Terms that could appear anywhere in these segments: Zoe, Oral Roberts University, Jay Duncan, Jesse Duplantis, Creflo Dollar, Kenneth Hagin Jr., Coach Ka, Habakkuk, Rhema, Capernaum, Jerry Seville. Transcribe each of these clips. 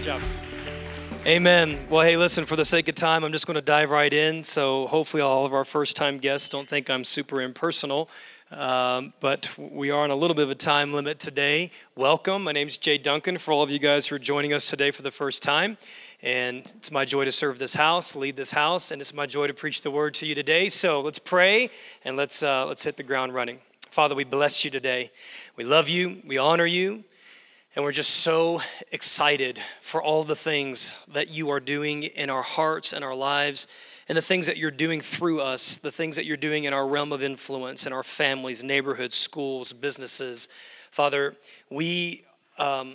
Great job. Amen. Well, hey, listen, for the sake of time, I'm just going to dive right in. So hopefully all of our first-time guests don't think I'm super impersonal, but we are on a little bit of a time limit today. Welcome. My name's Jay Duncan. For all of you guys who are joining us today for the first time, and it's my joy to serve this house, lead this house, and it's my joy to preach the word to you today. So let's pray, and let's hit the ground running. Father, we bless you today. We love you. We honor you. And we're just so excited for all the things that you are doing in our hearts and our lives, and the things that you're doing through us, the things that you're doing in our realm of influence, in our families, neighborhoods, schools, businesses. Father, we are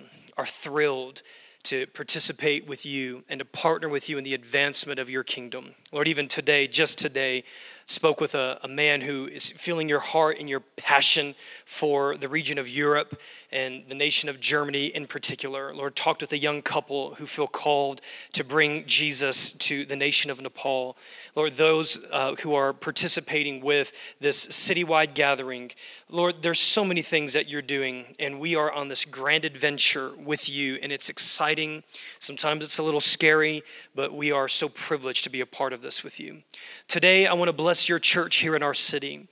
thrilled to participate with you and to partner with you in the advancement of your kingdom. Lord, even today, just today, spoke with a man who is feeling your heart and your passion for the region of Europe and the nation of Germany in particular. Lord, talked with a young couple who feel called to bring Jesus to the nation of Nepal. Lord, those who are participating with this citywide gathering, Lord, there's so many things that you're doing, and we are on this grand adventure with you, and it's exciting. Sometimes it's a little scary, but we are so privileged to be a part of this with you. Today, I want to bless your church here in our city.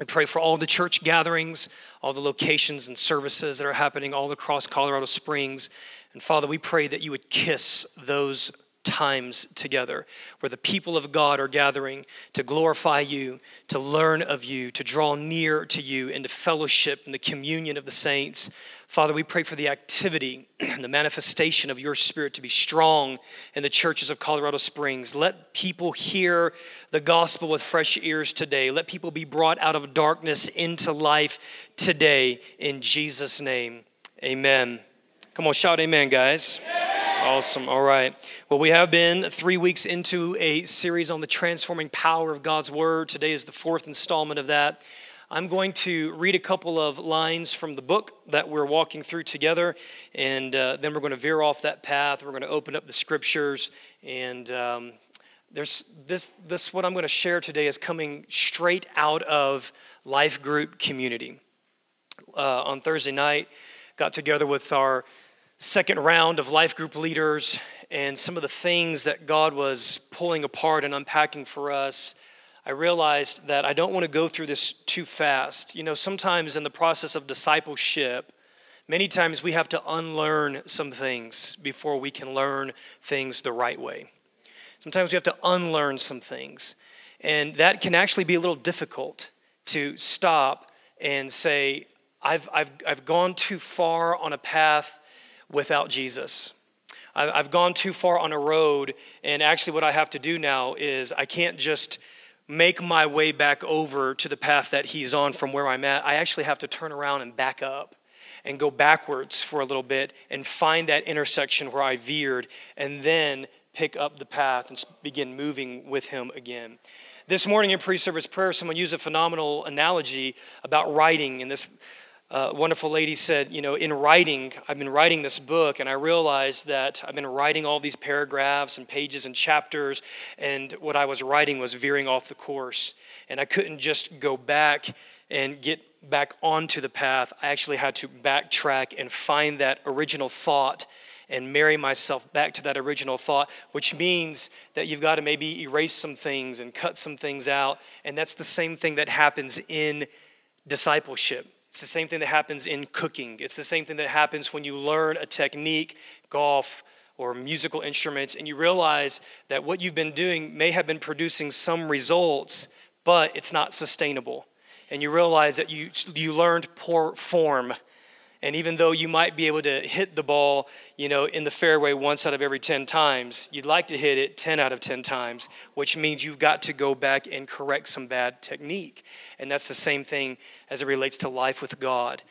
I pray for all the church gatherings, all the locations and services that are happening all across Colorado Springs. And Father, we pray that you would kiss those times together where the people of God are gathering to glorify you, to learn of you, to draw near to you, and to fellowship in the communion of the saints. Father, we pray for the activity and the manifestation of your spirit to be strong in the churches of Colorado Springs. Let people hear the gospel with fresh ears today. Let people be brought out of darkness into life today. In Jesus' name, amen. Come on, shout amen, guys. Awesome. All right. Well, we have been 3 weeks into a series on the transforming power of God's word. Today is the fourth installment of that. I'm going to read a couple of lines from the book that we're walking through together, and then we're going to veer off that path. We're going to open up the scriptures, and this what I'm going to share today is coming straight out of Life Group Community. On Thursday night, got together with our second round of life group leaders, and some of the things that God was pulling apart and unpacking for us, I realized that I don't want to go through this too fast. You know, sometimes in the process of discipleship, many times we have to unlearn some things before we can learn things the right way. Sometimes we have to unlearn some things. And that can actually be a little difficult to stop and say, I've gone too far on a path without Jesus. I've gone too far on a road, and actually what I have to do now is I can't just make my way back over to the path that he's on from where I'm at. I actually have to turn around and back up and go backwards for a little bit and find that intersection where I veered and then pick up the path and begin moving with him again. This morning in pre-service prayer, someone used a phenomenal analogy about writing, and this wonderful lady said, you know, in writing, I've been writing this book, and I realized that I've been writing all these paragraphs and pages and chapters, and what I was writing was veering off the course, and I couldn't just go back and get back onto the path. I actually had to backtrack and find that original thought and marry myself back to that original thought, which means that you've got to maybe erase some things and cut some things out, and that's the same thing that happens in discipleship. It's the same thing that happens in cooking. It's the same thing that happens when you learn a technique, golf, or musical instruments, and you realize that what you've been doing may have been producing some results, but it's not sustainable. And you realize that you learned poor form. And even though you might be able to hit the ball, you know, in the fairway once out of every 10 times, you'd like to hit it 10 out of 10 times, which means you've got to go back and correct some bad technique. And that's the same thing as it relates to life with God.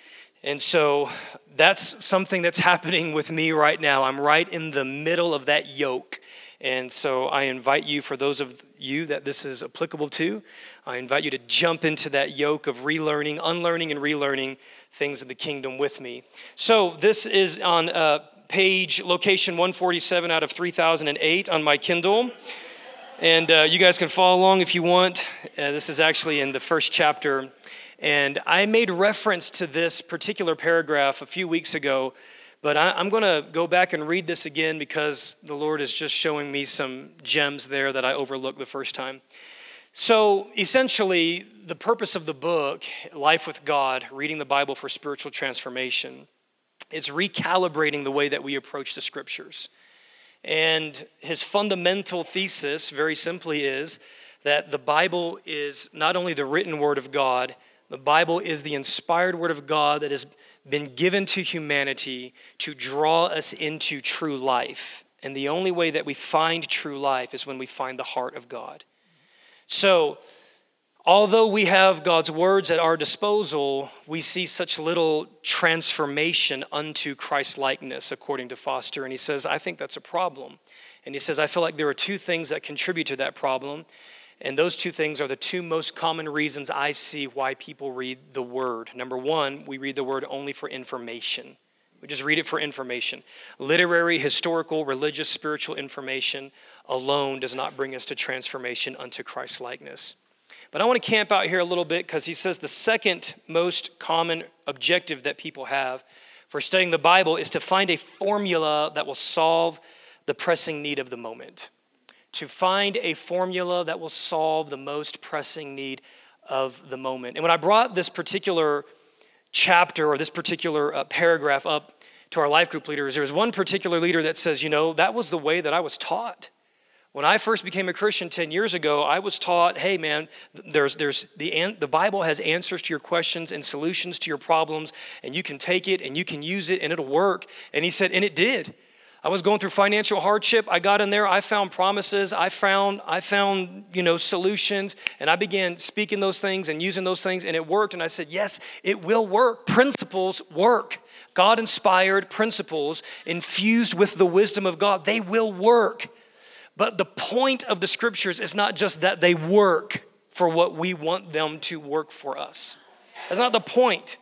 And so that's something that's happening with me right now. I'm right in the middle of that yoke. And so I invite you, for those of you that this is applicable to, I invite you to jump into that yoke of relearning, unlearning, and relearning things of the kingdom with me. So this is on page location 147 out of 3008 on my Kindle. And you guys can follow along if you want. This is actually in the first chapter. And I made reference to this particular paragraph a few weeks ago, But I'm going to go back and read this again because the Lord is just showing me some gems there that I overlooked the first time. So essentially, the purpose of the book, Life with God, Reading the Bible for Spiritual Transformation, it's recalibrating the way that we approach the scriptures. And his fundamental thesis, very simply, is that the Bible is not only the written word of God, the Bible is the inspired word of God that has been given to humanity to draw us into true life. And the only way that we find true life is when we find the heart of God. So, although we have God's words at our disposal, we see such little transformation unto Christ-likeness, according to Foster. And he says, I think that's a problem. And he says, I feel like there are two things that contribute to that problem. And those two things are the two most common reasons I see why people read the word. Number one, we read the word only for information. We just read it for information. Literary, historical, religious, spiritual information alone does not bring us to transformation unto Christ-likeness. But I want to camp out here a little bit because he says the second most common objective that people have for studying the Bible is to find a formula that will solve the pressing need of the moment. To find a formula that will solve the most pressing need of the moment. And when I brought this particular chapter or this particular paragraph up to our life group leaders, there was one particular leader that says, you know, that was the way that I was taught. When I first became a Christian 10 years ago, I was taught, hey man, the Bible has answers to your questions and solutions to your problems, and you can take it and you can use it and it'll work. And he said, and it did. I was going through financial hardship. I got in there. I found promises. I found solutions, and I began speaking those things and using those things, and it worked. And I said, yes, it will work. Principles work. God-inspired principles infused with the wisdom of God, they will work. But the point of the scriptures is not just that they work for what we want them to work for us. That's not the point.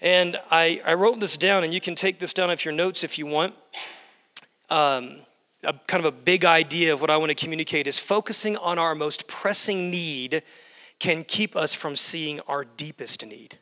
And I wrote this down, and you can take this down off your notes if you want. A kind of a big idea of what I want to communicate is focusing on our most pressing need can keep us from seeing our deepest need.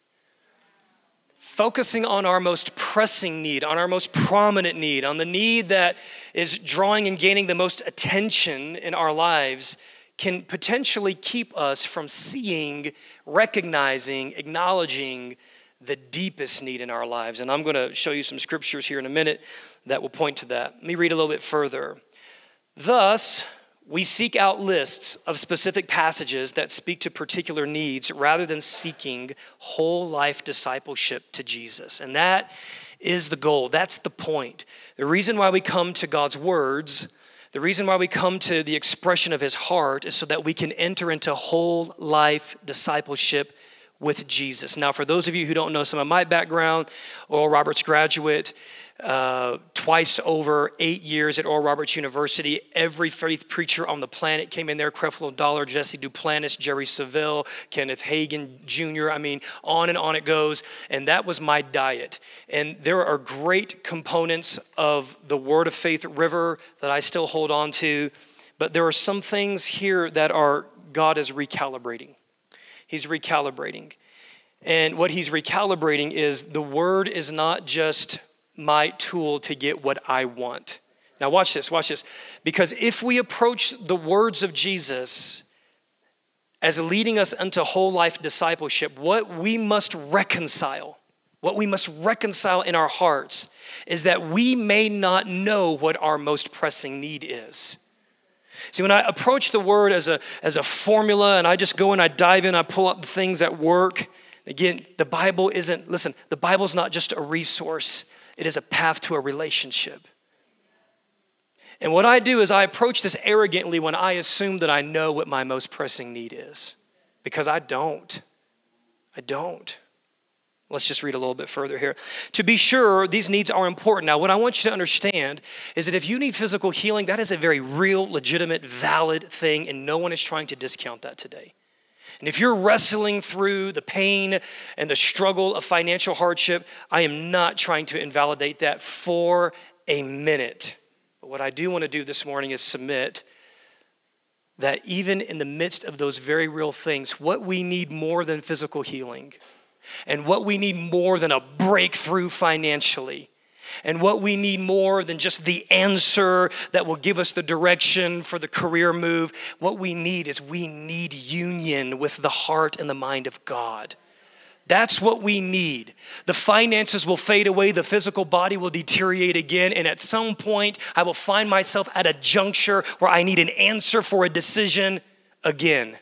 Focusing on our most pressing need, on our most prominent need, on the need that is drawing and gaining the most attention in our lives can potentially keep us from seeing, recognizing, acknowledging the deepest need in our lives. And I'm going to show you some scriptures here in a minute that will point to that. Let me read a little bit further. Thus, we seek out lists of specific passages that speak to particular needs rather than seeking whole life discipleship to Jesus. And that is the goal. That's the point. The reason why we come to God's words, the reason why we come to the expression of his heart is so that we can enter into whole life discipleship with Jesus. Now, for those of you who don't know some of my background, Oral Roberts graduate, twice over, 8 years at Oral Roberts University. Every faith preacher on the planet came in there. Creflo Dollar, Jesse Duplantis, Jerry Seville, Kenneth Hagin Jr. I mean, on and on it goes. And that was my diet. And there are great components of the Word of Faith River that I still hold on to. But there are some things here that are God is recalibrating. He's recalibrating. And what he's recalibrating is the Word is not just my tool to get what I want. Now watch this. Because if we approach the words of Jesus as leading us into whole life discipleship, what we must reconcile in our hearts is that we may not know what our most pressing need is. See, when I approach the word as a formula and I just go and I dive in, I pull up the things that work. Again, the Bible's not just a resource. It is a path to a relationship. And what I do is I approach this arrogantly when I assume that I know what my most pressing need is, because I don't. Let's just read a little bit further here. To be sure, these needs are important. Now, what I want you to understand is that if you need physical healing, that is a very real, legitimate, valid thing, and no one is trying to discount that today. And if you're wrestling through the pain and the struggle of financial hardship, I am not trying to invalidate that for a minute. But what I do want to do this morning is submit that even in the midst of those very real things, what we need more than physical healing and what we need more than a breakthrough financially and what we need more than just the answer that will give us the direction for the career move. What we need is we need union with the heart and the mind of God. That's what we need. The finances will fade away. The physical body will deteriorate again. And at some point, I will find myself at a juncture where I need an answer for a decision again.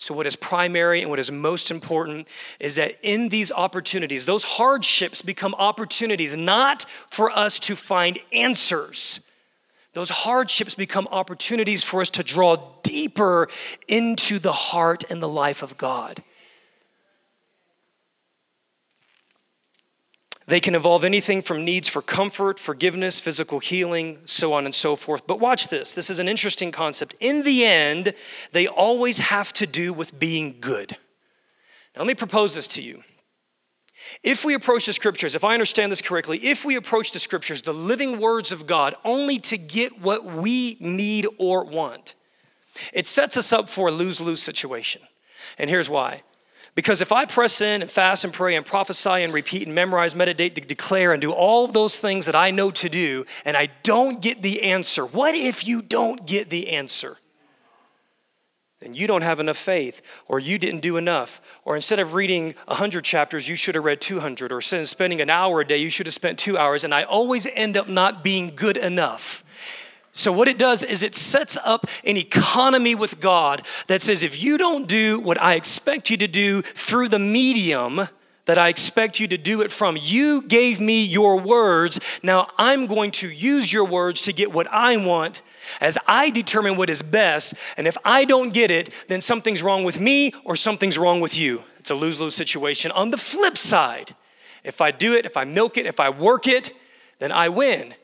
So what is primary and what is most important is that in these opportunities, those hardships become opportunities, not for us to find answers. Those hardships become opportunities for us to draw deeper into the heart and the life of God. They can involve anything from needs for comfort, forgiveness, physical healing, so on and so forth. But watch this. This is an interesting concept. In the end, they always have to do with being good. Now, let me propose this to you. If we approach the scriptures, if I understand this correctly, if we approach the scriptures, the living words of God, only to get what we need or want, it sets us up for a lose-lose situation. And here's why. Because if I press in and fast and pray and prophesy and repeat and memorize, meditate, declare, and do all of those things that I know to do, and I don't get the answer, what if you don't get the answer? Then you don't have enough faith, or you didn't do enough, or instead of reading 100 chapters, you should have read 200, or instead of spending an hour a day, you should have spent 2 hours, and I always end up not being good enough. So what it does is it sets up an economy with God that says, if you don't do what I expect you to do through the medium that I expect you to do it from, you gave me your words. Now I'm going to use your words to get what I want as I determine what is best. And if I don't get it, then something's wrong with me or something's wrong with you. It's a lose-lose situation. On the flip side, if I do it, if I milk it, if I work it, then I win.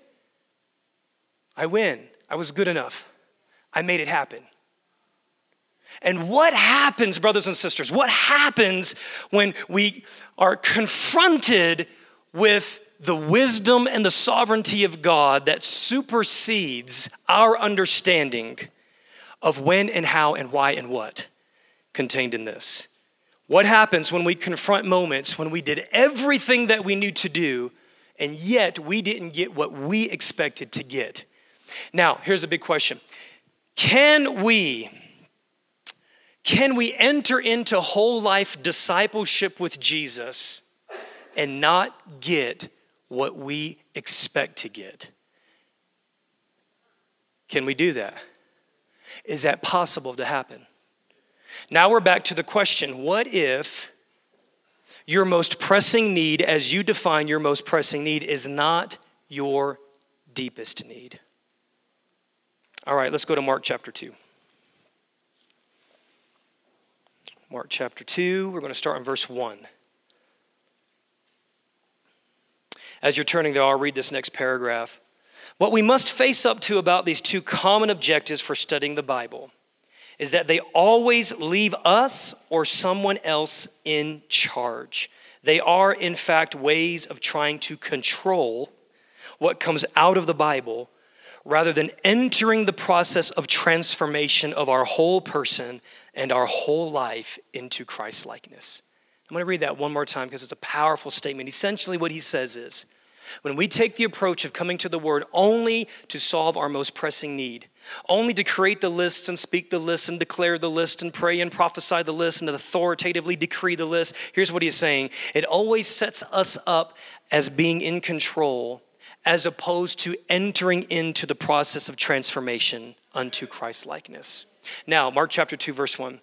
I win. I was good enough. I made it happen. And what happens, brothers and sisters, what happens when we are confronted with the wisdom and the sovereignty of God that supersedes our understanding of when and how and why and what contained in this? What happens when we confront moments when we did everything that we knew to do, and yet we didn't get what we expected to get? Now, here's the big question. Can we enter into whole life discipleship with Jesus and not get what we expect to get? Can we do that? Is that possible to happen? Now we're back to the question, what if your most pressing need, as you define your most pressing need, is not your deepest need? All right, let's go to Mark chapter 2. Mark chapter 2, we're going to start in verse 1. As you're turning there, I'll read this next paragraph. What we must face up to about these two common objectives for studying the Bible is that they always leave us or someone else in charge. They are, in fact, ways of trying to control what comes out of the Bible rather than entering the process of transformation of our whole person and our whole life into Christ-likeness. I'm going to read that one more time because it's a powerful statement. Essentially what he says is, when we take the approach of coming to the Word only to solve our most pressing need, only to create the lists and speak the list and declare the list and pray and prophesy the list and authoritatively decree the list, here's what he's saying. It always sets us up as being in control as opposed to entering into the process of transformation unto Christ-likeness. Now, Mark chapter 2, verse 1.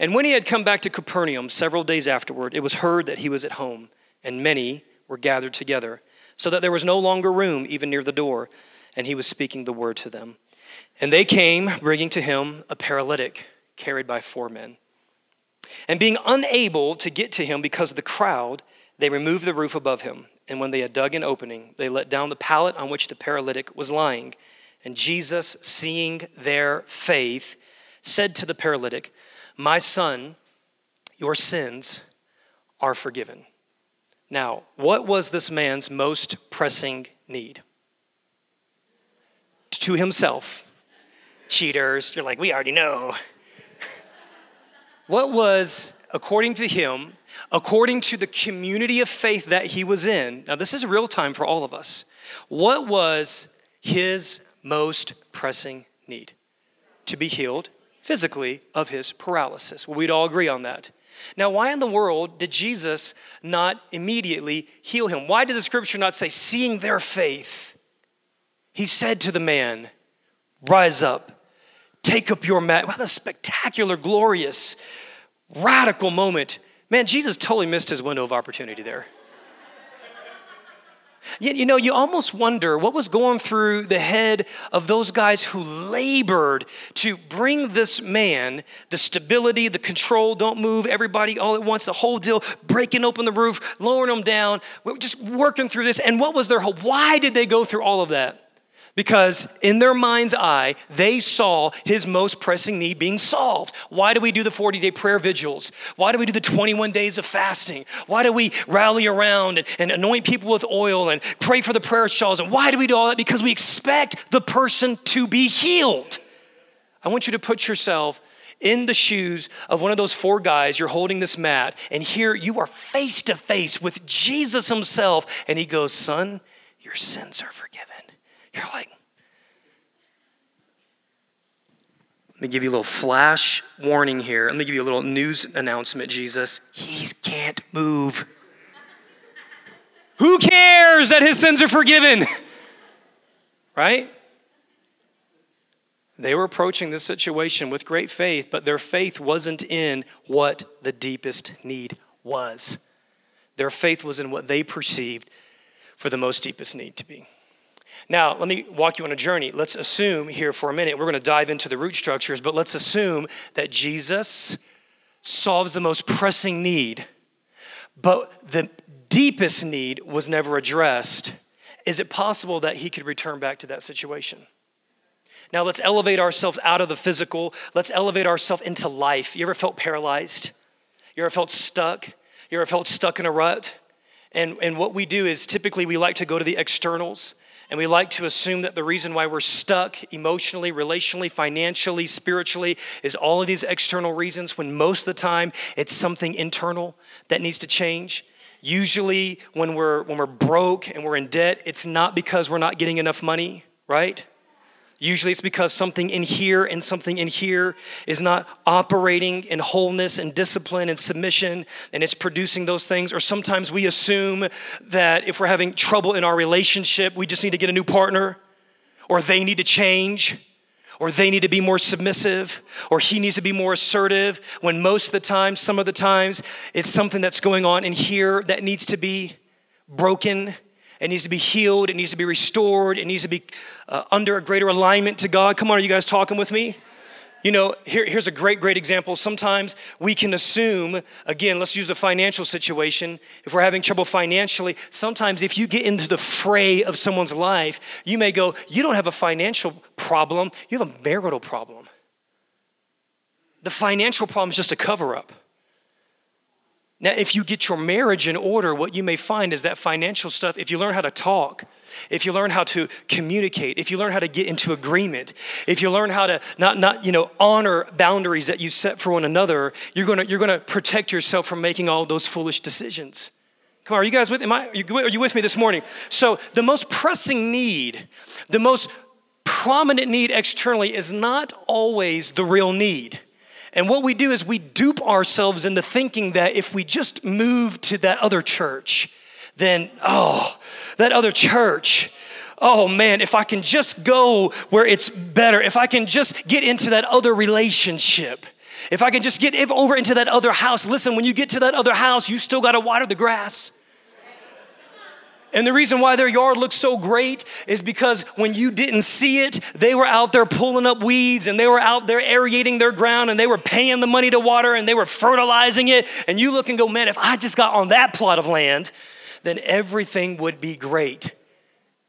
And when he had come back to Capernaum several days afterward, it was heard that he was at home, and many were gathered together, so that there was no longer room even near the door, and he was speaking the word to them. And they came, bringing to him a paralytic carried by 4 men. And being unable to get to him because of the crowd, they removed the roof above him. And when they had dug an opening, they let down the pallet on which the paralytic was lying. And Jesus, seeing their faith, said to the paralytic, "My son, your sins are forgiven." Now, what was this man's most pressing need? To himself. Cheaters, you're like, we already know. What was according to him, according to the community of faith that he was in. Now, this is real time for all of us. What was his most pressing need? To be healed physically of his paralysis. Well, we'd all agree on that. Now, why in the world did Jesus not immediately heal him? Why did the scripture not say, seeing their faith, he said to the man, rise up, take up your mat. What a spectacular, glorious, radical moment. Man, Jesus totally missed his window of opportunity there. You know, you almost wonder what was going through the head of those guys who labored to bring this man the stability, the control, don't move, everybody all at once, the whole deal, breaking open the roof, lowering them down, just working through this. And what was their hope? Why did they go through all of that? Because in their mind's eye, they saw his most pressing need being solved. Why do we do the 40-day prayer vigils? Why do we do the 21 days of fasting? Why do we rally around and anoint people with oil and pray for the prayer shawls? And why do we do all that? Because we expect the person to be healed. I want you to put yourself in the shoes of one of those four guys. You're holding this mat, and here you are face to face with Jesus himself. And he goes, son, your sins are forgiven. You're like, let me give you a little flash warning here. Let me give you a little news announcement, Jesus. He can't move. Who cares that his sins are forgiven? Right? They were approaching this situation with great faith, but their faith wasn't in what the deepest need was. Their faith was in what they perceived for the most deepest need to be. Now, let me walk you on a journey. Let's assume here for a minute, we're going to dive into the root structures, but let's assume that Jesus solves the most pressing need, but the deepest need was never addressed. Is it possible that he could return back to that situation? Now, let's elevate ourselves out of the physical. Let's elevate ourselves into life. You ever felt paralyzed? You ever felt stuck? You ever felt stuck in a rut? And what we do is typically we like to go to the externals. And we like to assume that the reason why we're stuck emotionally, relationally, financially, spiritually is all of these external reasons when most of the time it's something internal that needs to change. Usually when we're broke and we're in debt, it's not because we're not getting enough money, right? Usually it's because something in here and something in here is not operating in wholeness and discipline and submission, and it's producing those things. Or sometimes we assume that if we're having trouble in our relationship, we just need to get a new partner, or they need to change, or they need to be more submissive, or he needs to be more assertive, when most of the time, some of the times, it's something that's going on in here that needs to be broken. It needs to be healed. It needs to be restored. It needs to be under a greater alignment to God. Come on, are you guys talking with me? You know, here's a great example. Sometimes we can assume, again, let's use the financial situation. If we're having trouble financially, sometimes if you get into the fray of someone's life, you may go, you don't have a financial problem. You have a marital problem. The financial problem is just a cover-up. Now, if you get your marriage in order, what you may find is that financial stuff, if you learn how to talk, if you learn how to communicate, if you learn how to get into agreement, if you learn how to not honor boundaries that you set for one another, you're gonna protect yourself from making all those foolish decisions. Come on, are you guys with me? Are you with me this morning? So the most pressing need, the most prominent need externally is not always the real need. And what we do is we dupe ourselves into thinking that if we just move to that other church, then, that other church, if I can just go where it's better, if I can just get into that other relationship, if I can just get over into that other house. Listen, when you get to that other house, you still got to water the grass. And the reason why their yard looks so great is because when you didn't see it, they were out there pulling up weeds and they were out there aerating their ground and they were paying the money to water and they were fertilizing it. And you look and go, man, if I just got on that plot of land, then everything would be great.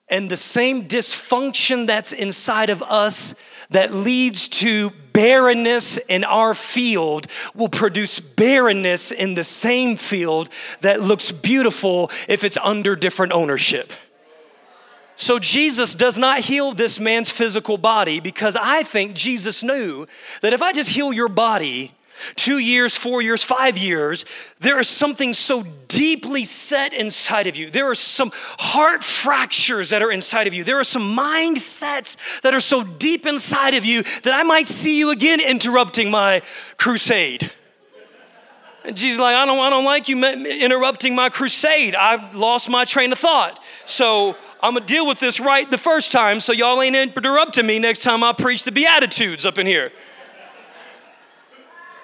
And the same dysfunction that's inside of us that leads to barrenness in our field will produce barrenness in the same field that looks beautiful if it's under different ownership. So Jesus does not heal this man's physical body because I think Jesus knew that if I just heal your body, 2 years, 4 years, 5 years, there is something so deeply set inside of you. There are some heart fractures that are inside of you. There are some mindsets that are so deep inside of you that I might see you again interrupting my crusade. And Jesus is like, I don't like you interrupting my crusade. I lost my train of thought. So I'm going to deal with this right the first time so y'all ain't interrupting me next time I preach the Beatitudes up in here.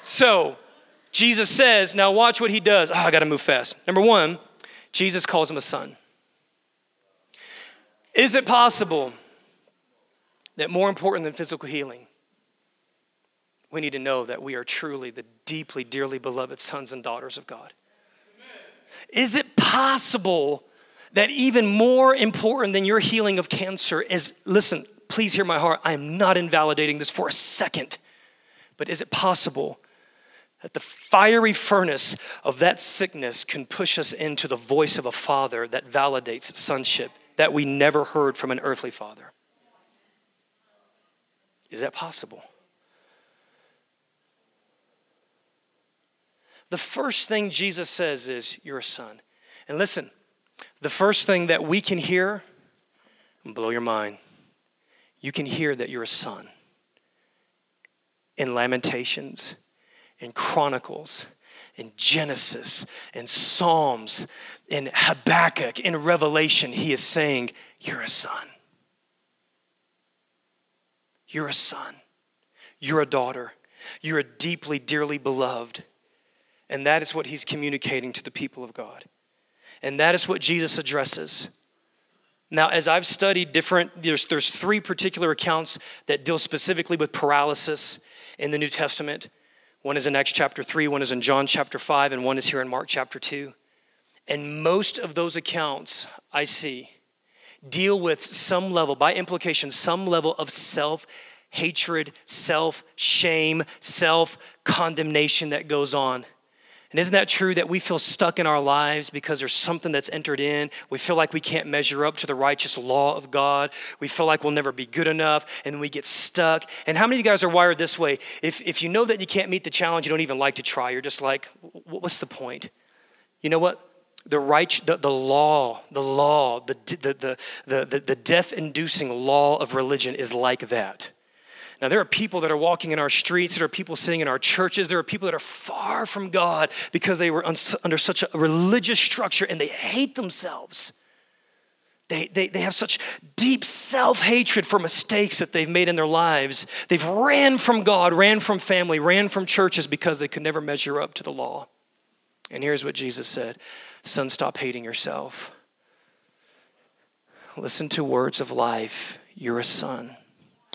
So Jesus says, now watch what he does. Oh, I got to move fast. Number one, Jesus calls him a son. Is it possible that more important than physical healing, we need to know that we are truly the deeply, dearly beloved sons and daughters of God? Amen. Is it possible that even more important than your healing of cancer is, listen, please hear my heart. I am not invalidating this for a second, but is it possible that the fiery furnace of that sickness can push us into the voice of a father that validates sonship that we never heard from an earthly father? Is that possible? The first thing Jesus says is, you're a son. And listen, the first thing that we can hear, and blow your mind, you can hear that you're a son in Lamentations, in Chronicles, in Genesis, in Psalms, in Habakkuk, in Revelation, he is saying, you're a son. You're a son. You're a daughter. You're a deeply, dearly beloved. And that is what he's communicating to the people of God. And that is what Jesus addresses. Now, as I've studied different, there's three particular accounts that deal specifically with paralysis in the New Testament. One is in Acts chapter 3, one is in John chapter 5, and one is here in Mark chapter 2. And most of those accounts I see deal with some level, by implication, some level of self-hatred, self-shame, self-condemnation that goes on. And isn't that true that we feel stuck in our lives because there's something that's entered in? We feel like we can't measure up to the righteous law of God. We feel like we'll never be good enough, and we get stuck. And how many of you guys are wired this way? If you know that you can't meet the challenge, you don't even like to try. You're just like, what's the point? You know what? The death-inducing law of religion is like that. Now, there are people that are walking in our streets. There are people sitting in our churches. There are people that are far from God because they were under such a religious structure, and they hate themselves. They have such deep self-hatred for mistakes that they've made in their lives. They've ran from God, ran from family, ran from churches because they could never measure up to the law. And here's what Jesus said. Son, stop hating yourself. Listen to words of life. You're a son.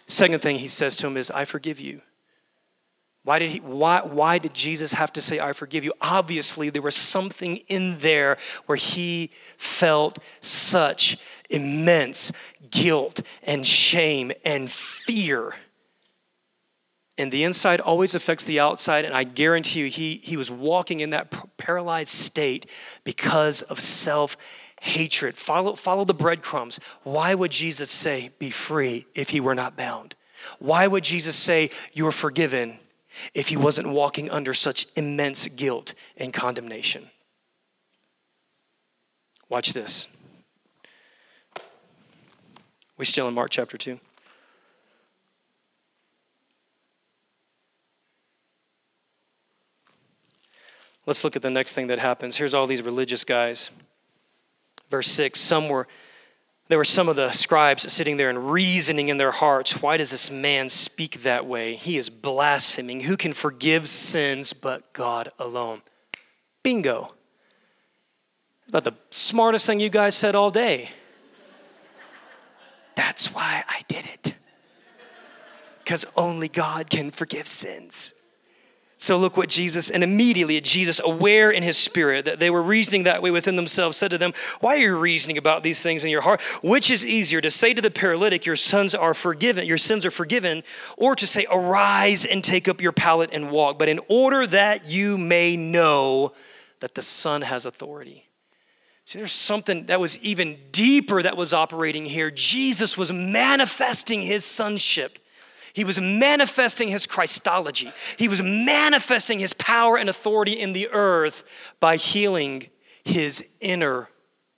Second thing he says to him is, I forgive you. Why did Jesus have to say, I forgive you? Obviously, there was something in there where he felt such immense guilt and shame and fear. And the inside always affects the outside, and I guarantee you he was walking in that paralyzed state because of self-hatred. Follow the breadcrumbs. Why would Jesus say, be free, if he were not bound? Why would Jesus say, you're forgiven, if he wasn't walking under such immense guilt and condemnation? Watch this. We're still in Mark chapter 2. Let's look at the next thing that happens. Here's all these religious guys. Verse 6, there were some of the scribes sitting there and reasoning in their hearts, why does this man speak that way? He is blaspheming. Who can forgive sins but God alone? Bingo. About the smartest thing you guys said all day. That's why I did it. Because only God can forgive sins. So look what Jesus, and immediately Jesus, aware in his spirit that they were reasoning that way within themselves, said to them, why are you reasoning about these things in your heart? Which is easier, to say to the paralytic, your sins are forgiven, or to say, arise and take up your pallet and walk? But in order that you may know that the Son has authority. See, there's something that was even deeper that was operating here. Jesus was manifesting his sonship. He was manifesting his Christology. He was manifesting his power and authority in the earth by healing his inner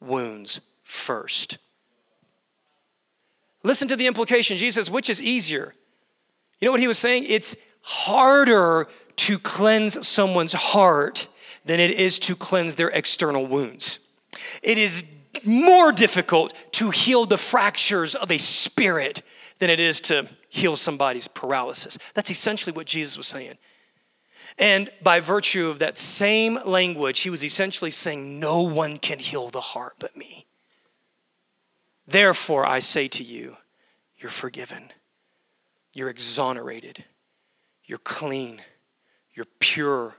wounds first. Listen to the implication. Jesus says, which is easier? You know what he was saying? It's harder to cleanse someone's heart than it is to cleanse their external wounds. It is more difficult to heal the fractures of a spirit than it is to heal somebody's paralysis. That's essentially what Jesus was saying. And by virtue of that same language, he was essentially saying, no one can heal the heart but me. Therefore, I say to you, you're forgiven. You're exonerated. You're clean. You're pure.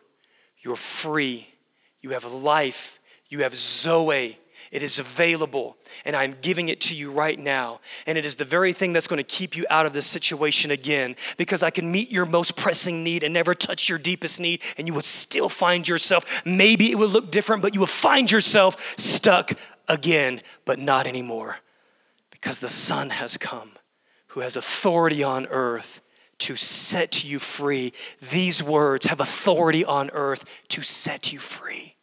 You're free. You have life. You have Zoe. It is available, and I'm giving it to you right now. And it is the very thing that's going to keep you out of this situation again, because I can meet your most pressing need and never touch your deepest need, and you will still find yourself. Maybe it will look different, but you will find yourself stuck again, but not anymore, because the Son has come who has authority on earth to set you free. These words have authority on earth to set you free.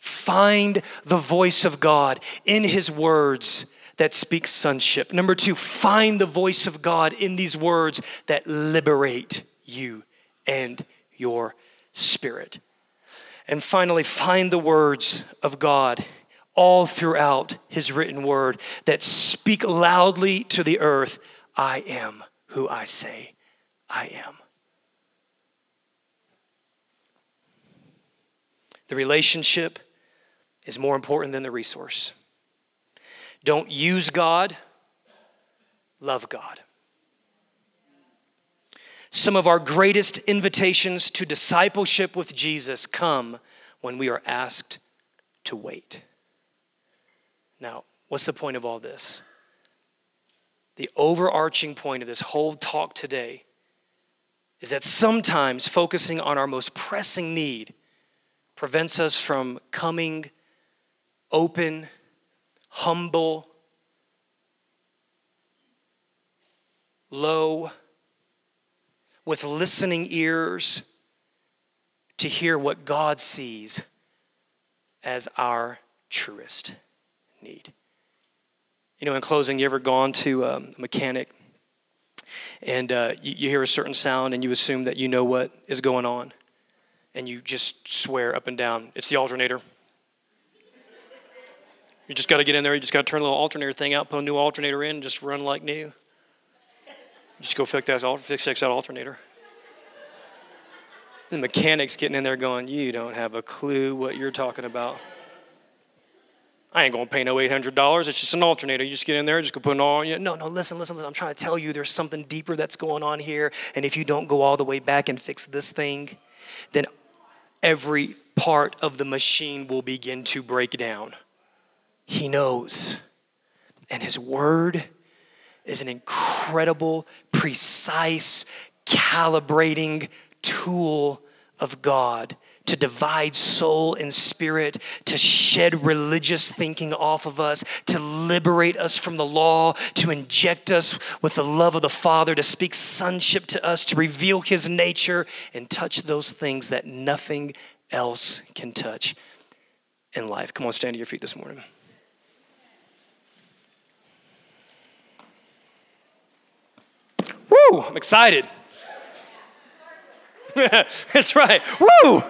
Find the voice of God in his words that speak sonship. Number two, find the voice of God in these words that liberate you and your spirit. And finally, find the words of God all throughout his written word that speak loudly to the earth. I am who I say I am. The relationship is more important than the resource. Don't use God, love God. Some of our greatest invitations to discipleship with Jesus come when we are asked to wait. Now, what's the point of all this? The overarching point of this whole talk today is that sometimes focusing on our most pressing need prevents us from coming open, humble, low, with listening ears to hear what God sees as our truest need. You know, in closing, you ever gone to a mechanic and you hear a certain sound and you assume that you know what is going on, and you just swear up and down, it's the alternator. You just got to get in there. You just got to turn the little alternator thing out, put a new alternator in, and just run like new. Just go fix that alternator. The mechanic's getting in there going, you don't have a clue what you're talking about. I ain't going to pay no $800. It's just an alternator. You just get in there, just go put an all. No, listen. I'm trying to tell you there's something deeper that's going on here. And if you don't go all the way back and fix this thing, then every part of the machine will begin to break down. He knows. And his word is an incredible, precise, calibrating tool of God to divide soul and spirit, to shed religious thinking off of us, to liberate us from the law, to inject us with the love of the Father, to speak sonship to us, to reveal his nature, and touch those things that nothing else can touch in life. Come on, stand to your feet this morning. Woo, I'm excited. That's right, woo!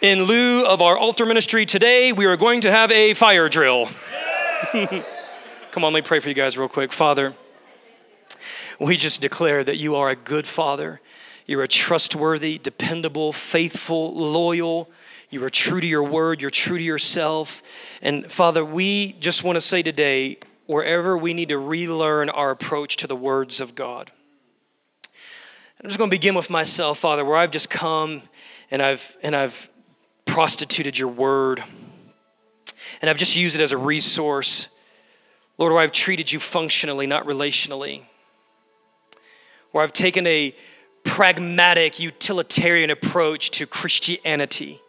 In lieu of our altar ministry today, we are going to have a fire drill. Come on, let me pray for you guys real quick. Father, we just declare that you are a good Father. You're a trustworthy, dependable, faithful, loyal. You are true to your word. You're true to yourself. And Father, we just want to say today, wherever we need to relearn our approach to the words of God. I'm just going to begin with myself, Father, where I've just come and I've prostituted your word, and I've just used it as a resource. Lord, where I've treated you functionally, not relationally, where I've taken a pragmatic, utilitarian approach to Christianity,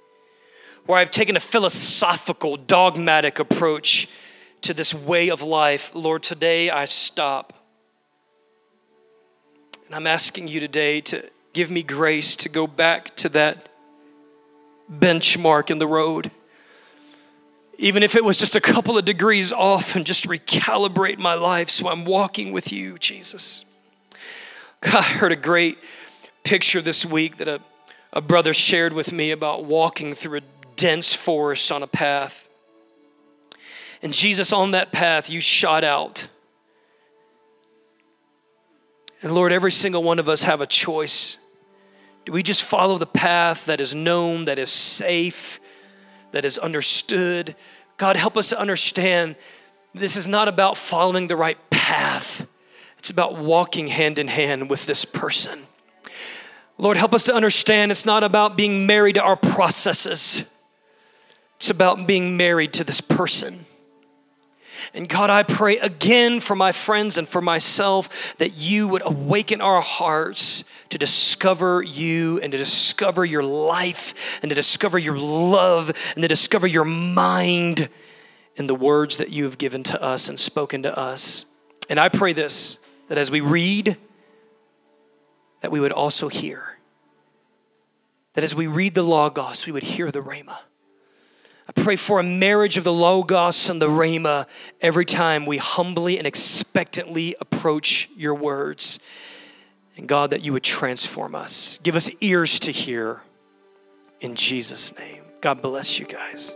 where I've taken a philosophical, dogmatic approach to this way of life. Lord, today I stop And I'm asking you today to give me grace to go back to that benchmark in the road. Even if it was just a couple of degrees off, and just recalibrate my life so I'm walking with you, Jesus. I heard a great picture this week that a brother shared with me about walking through a dense forest on a path. And Jesus, on that path, you shot out. And Lord, every single one of us have a choice. Do we just follow the path that is known, that is safe, that is understood? God, help us to understand this is not about following the right path. It's about walking hand in hand with this person. Lord, help us to understand it's not about being married to our processes. It's about being married to this person. And God, I pray again for my friends and for myself that you would awaken our hearts to discover you and to discover your life and to discover your love and to discover your mind in the words that you have given to us and spoken to us. And I pray this, that as we read, that we would also hear. That as we read the Logos, we would hear the Rhema. I pray for a marriage of the Logos and the Rhema every time we humbly and expectantly approach your words. And God, that you would transform us. Give us ears to hear in Jesus' name. God bless you guys.